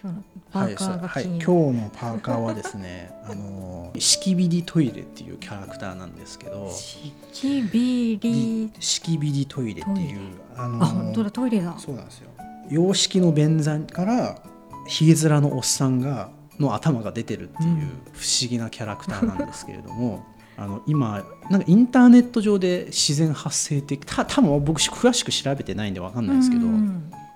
今日のパーカーが気になる、はいはい、今日のパーカーはですねSkibidi Toiletっていうキャラクターなんですけど、Skibidi Toiletっていうあ、本当だ、トイレだそうなんですよ。洋式の便座からひげ面のおっさんがの頭が出てるっていう不思議なキャラクターなんですけれども、今なんかインターネット上で自然発生的、多分僕詳しく調べてないんで分かんないですけど、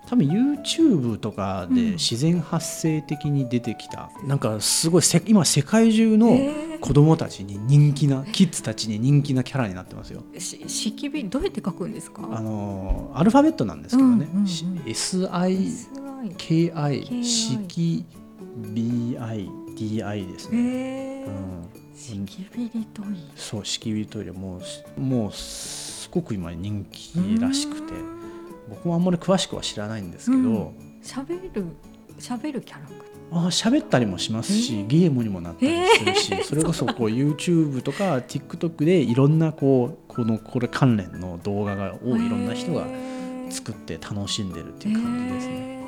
多分 YouTube とかで自然発生的に出てきた、なんかすごい今世界中の子供たちに人気な、キッズたちに人気なキャラになってますよ。しきびどうやって書くんですか？アルファベットなんですけどね、SIKI しきび DI ですね、しきびりトイレ、そう、しきびりトイレもうすごく今人気らしくて、僕もあんまり詳しくは知らないんですけど、喋るキャラクター、喋ったりもしますし、ゲームにもなったりするし、それこそこう YouTube とか TikTok でいろんなこれ関連の動画をいろんな人が作って楽しんでるっていう感じですね、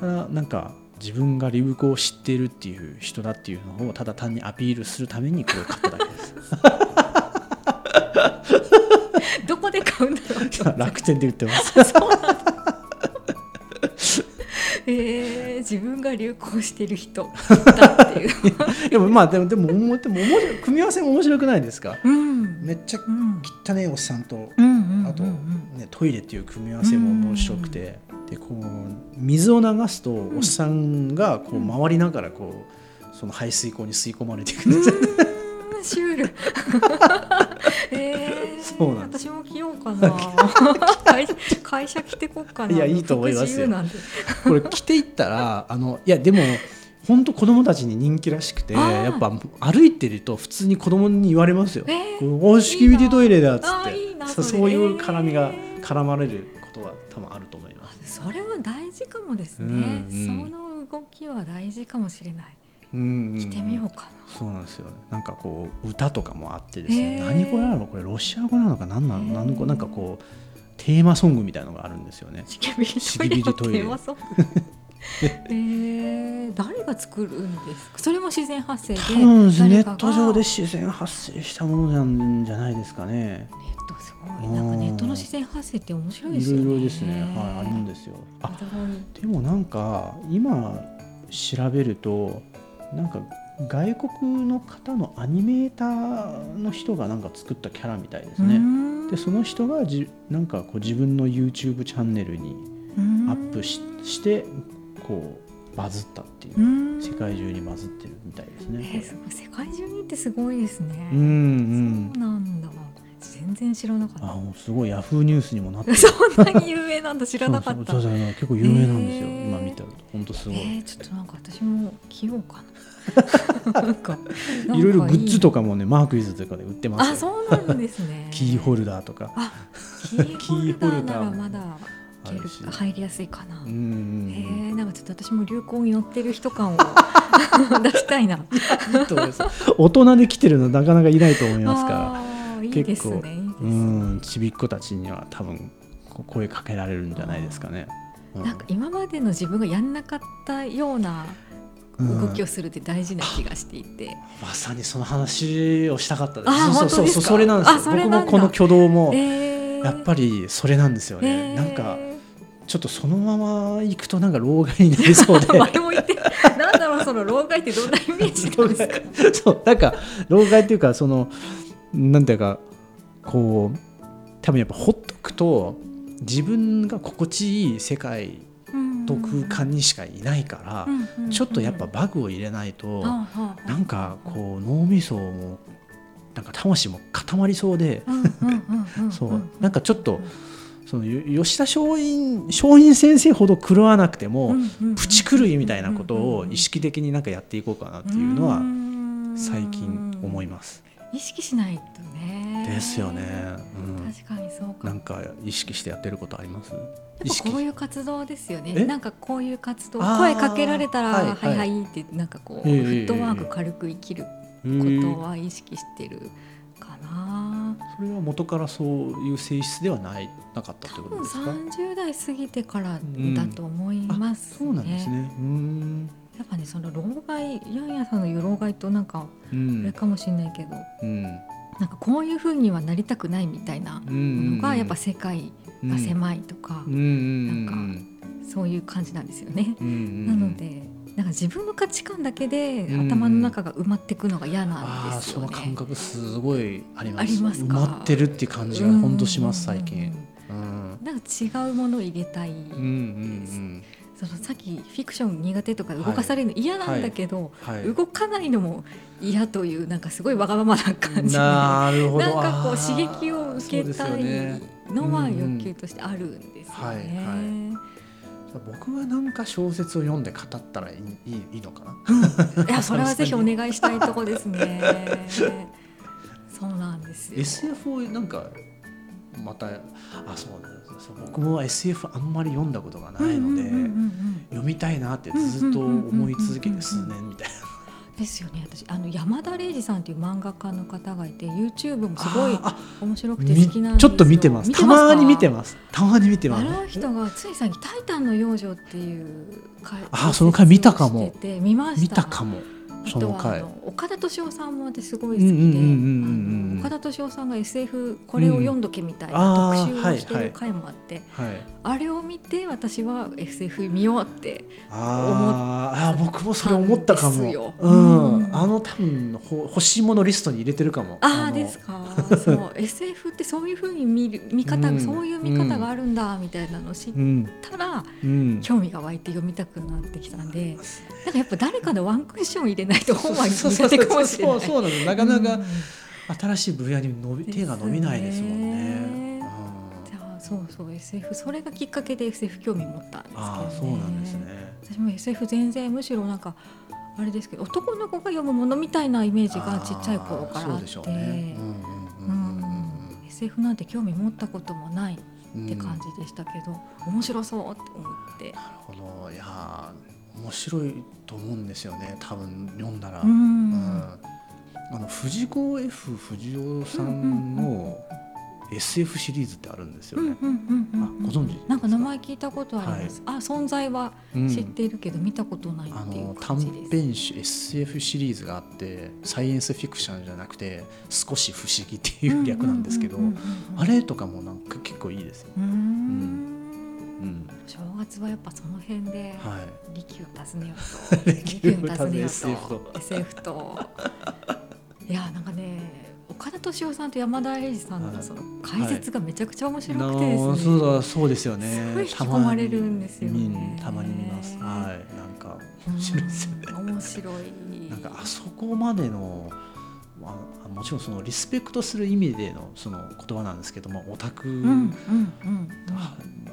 ただなんか自分が流行を知っているっていう人だっていうのをただ単にアピールするためにこれを買っただけですどこで買うんだろう楽天で売ってますそうなんだ自分が流行してる人だっていうでも組み合わせも面白くないですか、めっちゃ汚いおっさんと、あと、トイレっていう組み合わせも面白くて、でこう水を流すとおっさんがこう回りながらその排水溝に吸い込まれていくんですよ、シュールそうなんです。私も着ようかな会社着てこっかな。いや、いいと思いますよこれ着ていったらいやでも本当子供たちに人気らしくて、やっぱ歩いてると普通に子供に言われますよ、おしきびりトイレだっつって、そういう絡みが絡まれることは多分あると思います。それは大事かもですね、その動きは大事かもしれない、着てみようかな。そうなんですよ、なんかこう歌とかもあってですね、何語なのこれ、ロシア語なのか何の語なんかこうテーマソングみたいなのがあるんですよね、しきびりトイレテーマソング誰が作るんですか？それも自然発生で、多分ネット上で自然発生したものなんじゃないですかね。ネットすごい、なんかネットの自然発生って面白いですよね。いろいろですね、はい、あるんですよ。でもなんか今調べるとなんか外国の方のアニメーターの人がなんか作ったキャラみたいですね。でその人がなんかこう自分の YouTube チャンネルにアップしてこうバズったっていう、世界中にバズってるみたいですね。すごい、世界中にってすごいですね。そうなんだ、全然知らなかった。すごい、ヤフーニュースにもなってるそんなに有名なんだ、知らなかったそう結構有名なんですよ、今見たら本当すごい、ちょっとなんか私も着ようかななんかいろいろグッズとかもね、マークイズとかで売ってますよ。そうなんですねキーホルダーとかキーホルダーならまだ入りやすいかな。なんかちょっと私も流行に乗ってる人感を出したいな。大人で来てるのなかなかいないと思いますから、結構ちびっ子たちには多分声かけられるんじゃないですかね。なんか今までの自分がやんなかったような動きをするって大事な気がしていて、まさにその話をしたかったです。そうそれなんですよ。僕もこの挙動もやっぱりそれなんですよね。なんかちょっとそのまま行くとなんか老害になりそうで前も言って、なんだろうその老害ってどんなイメージなんですかそう、なんか老害っていうか、そのなんていうかこう多分やっぱほっとくと自分が心地いい世界と空間にしかいないから、ちょっとやっぱバグを入れないとなんかこう脳みそもなんか魂も固まりそうで、なんかちょっとその吉田松陰先生ほど狂わなくてもプチ狂いみたいなことを意識的になんかやっていこうかなっていうのは最近思います。意識しないとねですよね、確かにそうか。なんか意識してやってることあります？こういう活動ですよね。なんかこういう活動、声かけられたらはいはいってなんかこうフットワーク軽く生きることは意識してるかな、それは元からそういう性質ではなかったということですか。多分30代過ぎてからだと思いますね、うん、そうなんですね。やっぱねその老害ヤンヤさんの言う老害となんかあれかもしれないけど、うん、なんかこういう風にはなりたくないみたいなものがやっぱ世界が狭いとか、うん、なんかそういう感じなんですよね、うんうん、なのでなんか自分の価値観だけで頭の中が埋まっていくのが嫌なんですよね、うん、あその感覚すごいあります。ありますか。埋まってるって感じがほんとします最近、うん、なんか違うものを入れたいです、うんうんうん、そのさっきフィクション苦手とか動かされるの嫌なんだけど、はいはいはい、動かないのも嫌というなんかすごいわがままな感じでなるほどなんかこう刺激を受けたいのは欲求としてあるんですよね。僕はなんか小説を読んで語ったらいいのかな。いやそれはぜひお願いしたいとこですね。そうなんですよ。 SF をなんかまたあそうなんですよ。僕も SF あんまり読んだことがないので読みたいなってずっと思い続けて数年みたいなですよね。私山田玲司さんという漫画家の方がいて YouTube もすごい面白くて好きなんですよ。ちょっと見てます。たまに見てます。あの人がついさっきタイタンの養生っていう回あその回見たかも。見ました。見たかもその回。あとは岡田敏夫さんも私すごい好きで岡田敏夫さんが SF これを読んどけみたいな特集をしてる回もあって、はいはい、あれを見て私は SF 見ようって思ったんですよ。僕もそれ思ったかも、うんうん、多分欲しいものリストに入れてるかも。ですかそう SF ってそういう風にそういう見方があるんだみたいなのを知ったら、うん、興味が湧いて読みたくなってきたんで、うん、なんかやっぱ誰かのワンクッション入れないと本は苦手かもしれない。そうなんです。なかなか、うん新しい分野に手が伸びないですもんね。じゃあそう SF それがきっかけで SF 興味持ったんですけどね。そうなんですね。私も SF 全然むしろなんかあれですけど男の子が読むものみたいなイメージがちっちゃい頃からあって SF なんて興味持ったこともないって感じでしたけど、うん、面白そうって思って。なるほど。いや面白いと思うんですよね多分読んだら。藤子 F 不二雄さんの SF シリーズってあるんですよね。ご存知ですか。なんか名前聞いたことあります、はい、存在は知っているけど見たことないっていう感じです。短編集 SF シリーズがあってサイエンスフィクションじゃなくて少し不思議っていう略なんですけどあれとかもなんか結構いいですよ。正月はやっぱその辺で利休を訪ねようとSF といやなんかね岡田敏夫さんと山田玲司さんのその解説がめちゃくちゃ面白くてですね、はい、そうですよね。すごい引き込まれるんですよね。たまに見ます、はい、なんか面白いですよね。面白いなんかあそこまでのもちろんそのリスペクトする意味でのその言葉なんですけどもオタク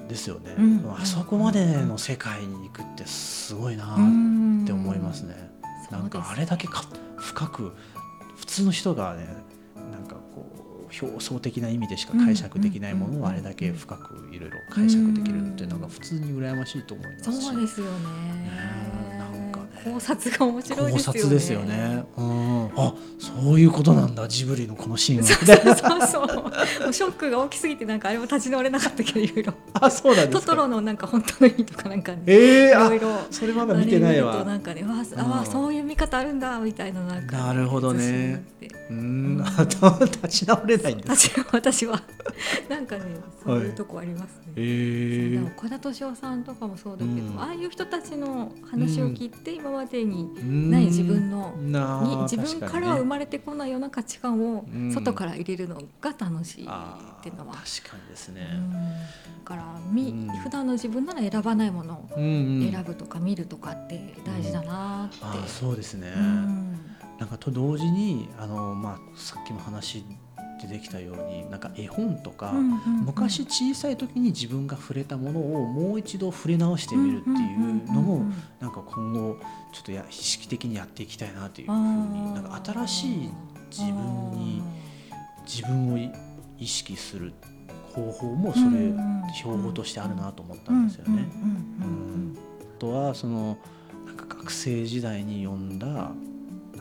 ですよね、うんうん、あそこまでの世界に行くってすごいなって思いますね、うんうん、なんかあれだけ深く普通の人がねなんかこう表層的な意味でしか解釈できないものをあれだけ深くいろいろ解釈できるっていうのが普通に羨ましいと思いますし。そうですよね。なんかね考察が面白いですよね。考察ですよね、うん、あそういうことなんだ、うん、ジブリのこのシーンはそうもうショックが大きすぎてなんかあれも立ち直れなかったけどいろいろそうなんですか。トトロのなんか本当の意味とかなんかね、いろいろそれまだ見てないわ。なんかねあそういう見方あるんだみたいななんか、ね、なるほどね。うん立ち直れないんですか。私はなんかねそういうとこありますね、岡田敏夫さんとかもそうだけど、うん、ああいう人たちの話を聞いて、うん、今までにない自分の、うん、自分から生まれてこないような価値観を外から入れるのが楽しいっていうのは、うん、確かにですね、うん、だから、うん、普段の自分なら選ばないものを選ぶとか見るとかって大事だなって、うん、そうですね、うん、なんかと同時にさっきも話出てきたようになんか絵本とか、うんうんうん、昔小さい時に自分が触れたものをもう一度触れ直してみるっていうのもなんか今後ちょっと意識的にやっていきたいなというふうになんか新しい自分を意識する方法もそれ標語としてあるなと思ったんですよね。あとはそのなんか学生時代に読んだな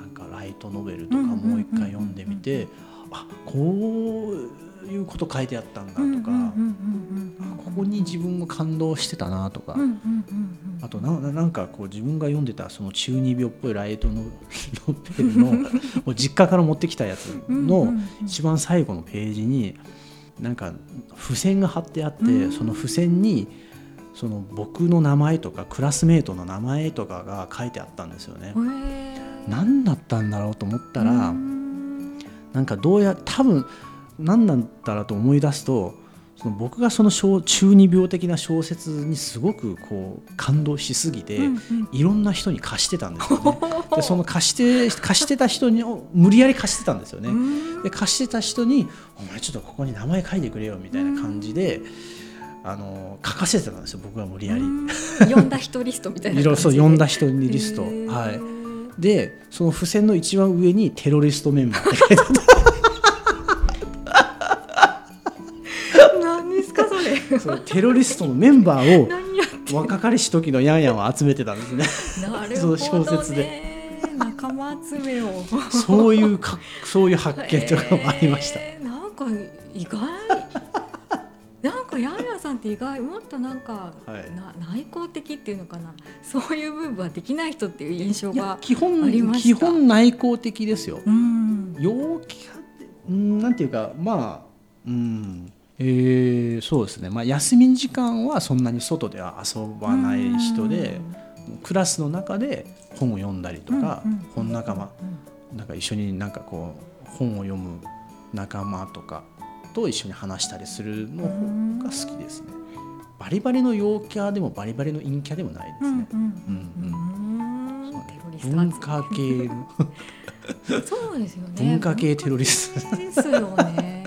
んかライトノベルとかもう一回読んでみてこういうこと書いてあったんだとか、ここに自分が感動してたなとか、あと なんかこう自分が読んでたその中二病っぽいライトのノベルのもう実家から持ってきたやつの一番最後のページになんか付箋が貼ってあって、その付箋にその僕の名前とかクラスメートの名前とかが書いてあったんですよね。何だったんだろうと思ったら、なんかどうや多分何だったらと思い出すと、その僕がその中二病的な小説にすごくこう感動しすぎて、いろんな人に貸してたんですよね。でその貸してた人に無理やり貸してたんですよね。で貸してた人にお前ちょっとここに名前書いてくれよみたいな感じで、書かせてたんですよ僕は無理やり。読んだ人リストみたいな感じでそう読んだ人にリスト、はい、でその付箋の一番上にテロリストメンバーって書いてあった何ですかそれ。そのテロリストのメンバーを若かりし時のヤンヤンは集めてたんですね。なるほどね。その小説で仲間集めをそういう発見とかもありました。なんか意外なんかヤンヤンさんって意外、もっとなんか、内向的っていうのかな、そういう部分はできない人っていう印象がありました。基本内向的ですよ。陽気なんていうか、まあそうですね、休み時間はそんなに外では遊ばない人で、クラスの中で本を読んだりとか、本仲間、なんか一緒になんかこう本を読む仲間とかと一緒に話したりするのが好きですね。バリバリの陽キャでもバリバリの陰キャでもないですね。文化系そうですよね。文化系テロリストですよね。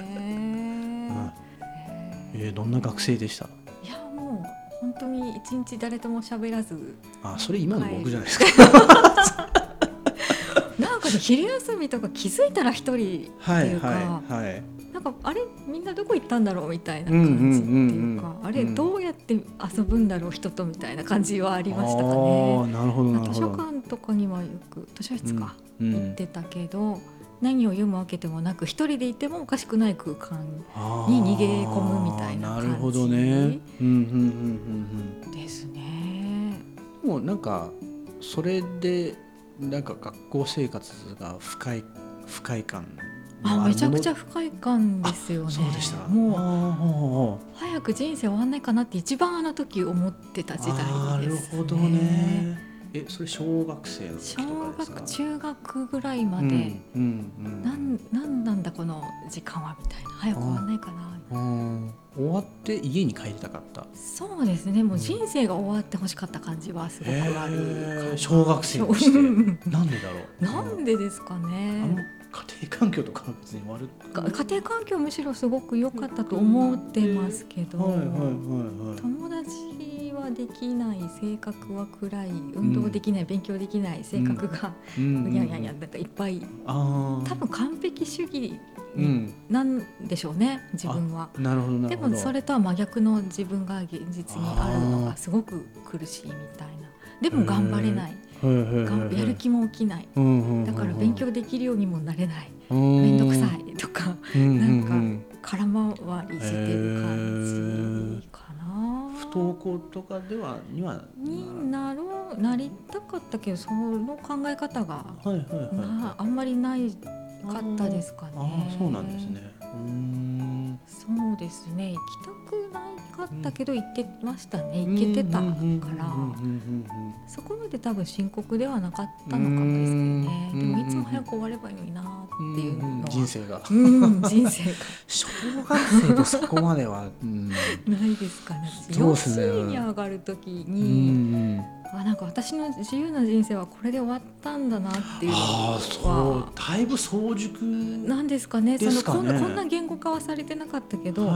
どんな学生でした？いやもう本当に一日誰とも喋らず。あ、それ今の僕じゃないですか。なんかね、昼休みとか気づいたら一人っていうか、なんかあれみんなどこ行ったんだろうみたいな感じっていうか、あれどうやって遊ぶんだろう人とみたいな感じはありましたかね。なるほどなるほど。図書館とかにはよく図書室か、行ってたけど。何を読むわけでもなく、一人でいてもおかしくない空間に逃げ込むみたいな感じ。なるほどね。ですね。もうなんかそれでなんか学校生活が不快感のあるもの。めちゃくちゃ不快感ですよね。そうでした。もう早く人生終わんないかなって一番あの時思ってた時代ですね。なるほどね。それ小学生の時とかですか？中学ぐらいまで、なんだこの時間はみたいな、早く終わらないかな、終わって家に帰りたかった。そうですね、もう人生が終わってほしかった感じはすごくある、小学生としてなんでだろうなんでですかね。家庭環境とか別に悪く、家庭環境むしろすごく良かったと思ってますけど、友達できない、性格は暗い、運動できない、勉強できない性格が、いやいやいやなんかいっぱい、多分完璧主義なんでしょうね、自分は。なるほどなるほど。でもそれとは真逆の自分が現実にあるのがすごく苦しいみたいな。でも頑張れない、やる気も起きない、だから勉強できるようにもなれない、めんどくさいとか、なんか空回りしてる感じかな。不登校とかではなりたかったけど、その考え方があんまりないかったですかね。そうなんですね。そうですね、行きたくないかったけど行ってましたね。行けてたから、そこまで多分深刻ではなかったのかもですけどね。でもいつも早く終わればいいのになっていうのは、人生が小学生とそこまではないですかね。幼稚園に上がる時に、なんか私の自由な人生はこれで終わったんだなっていうのは、だいぶ早熟なんですかね。こんな言語化はされてなかったけど、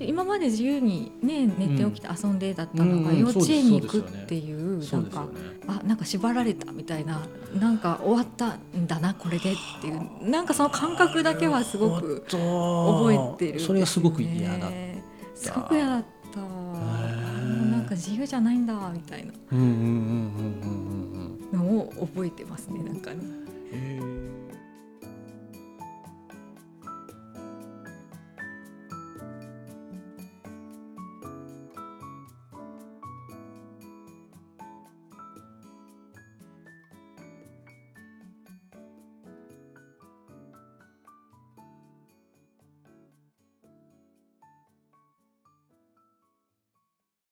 今まで自由に、ね、寝て起きて遊んでだったのが、幼稚園に行くっていう、なんか縛られたみたいな、なんか終わったんだなこれでっていう、なんかその感覚だけはすごく覚えてる、ね。それがすごく嫌だった。すごく嫌だった。自由じゃないんだみたいなのを覚えてますね、なんかね。